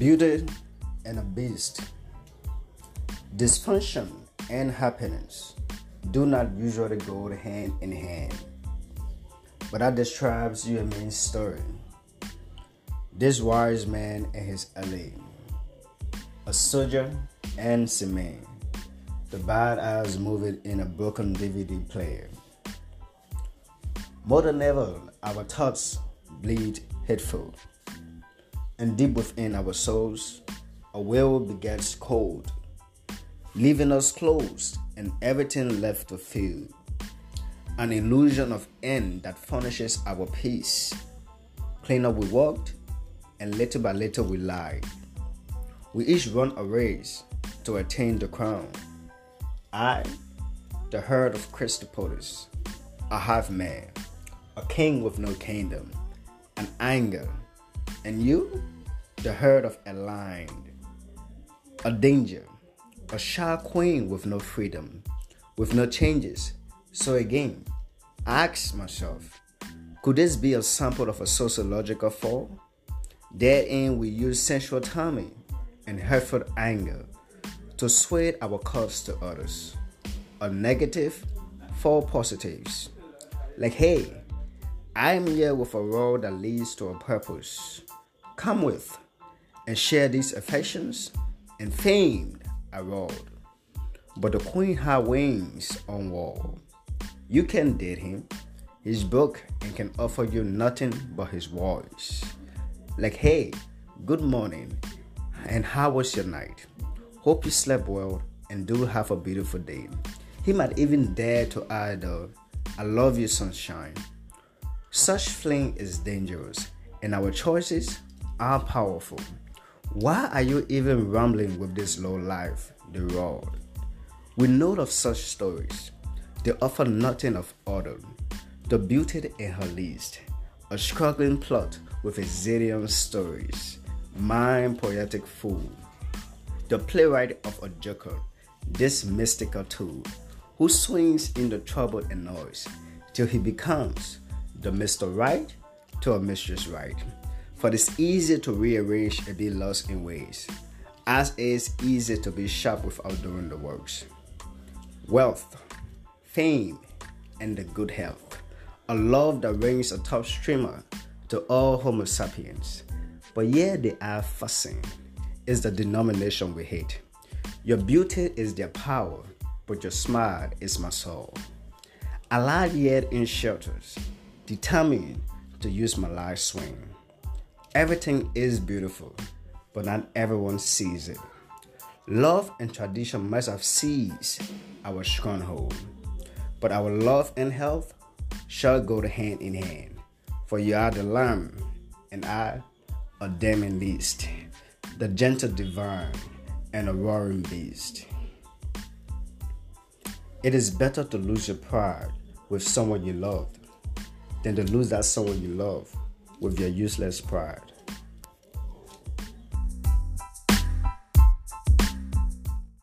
beauty and a beast. Dysfunction and happiness do not usually go hand in hand, but that describes your main story. This wise man and his ally, a soldier and seaman, the badass movie in a broken DVD player. More than ever, our thoughts bleed hateful, and deep within our souls, a will begets cold, leaving us closed and everything left to feel. An illusion of end that furnishes our peace. Cleaner we walked, and little by little we lied. We each run a race to attain the crown. I, the herd of Christopolis, a half man, a king with no kingdom, an anger, and you, the herd of a lion, a danger, a shy queen with no freedom, with no changes. So again, I asked myself, could this be a sample of a sociological fall? Therein we use sensual timing and hurtful anger to sway our cause to others. A negative for positives. Like, hey, I am here with a road that leads to a purpose. Come with and share these affections and famed a road. But the queen had wings on wall. You can date him, his book, and can offer you nothing but his voice. Like, hey, good morning, and how was your night? Hope you slept well and do have a beautiful day. He might even dare to add, I love you, sunshine. Such fling is dangerous, and our choices are powerful. Why are you even rambling with this low life, the road? We know of such stories. They offer nothing of order. The beauty in her list, a struggling plot with a zillion stories. Mime poetic fool, the playwright of a joker, this mystical tool, who swings in the trouble and noise, till he becomes the Mr. Right to a Mistress Right. For it is easy to rearrange and be lost in ways, as it is easy to be sharp without doing the works. Wealth, fame, and the good health, a love that rings a top streamer to all Homo sapiens. But yeah, they are fussing. It's the denomination we hate. Your beauty is their power, but your smile is my soul. I lie yet in shelters, determined to use my life swing. Everything is beautiful, but not everyone sees it. Love and tradition must have seized our stronghold. But our love and health shall go hand in hand. For you are the lamb, and I, a damning beast, the gentle divine, and a roaring beast. It is better to lose your pride with someone you love than to lose that someone you love with your useless pride.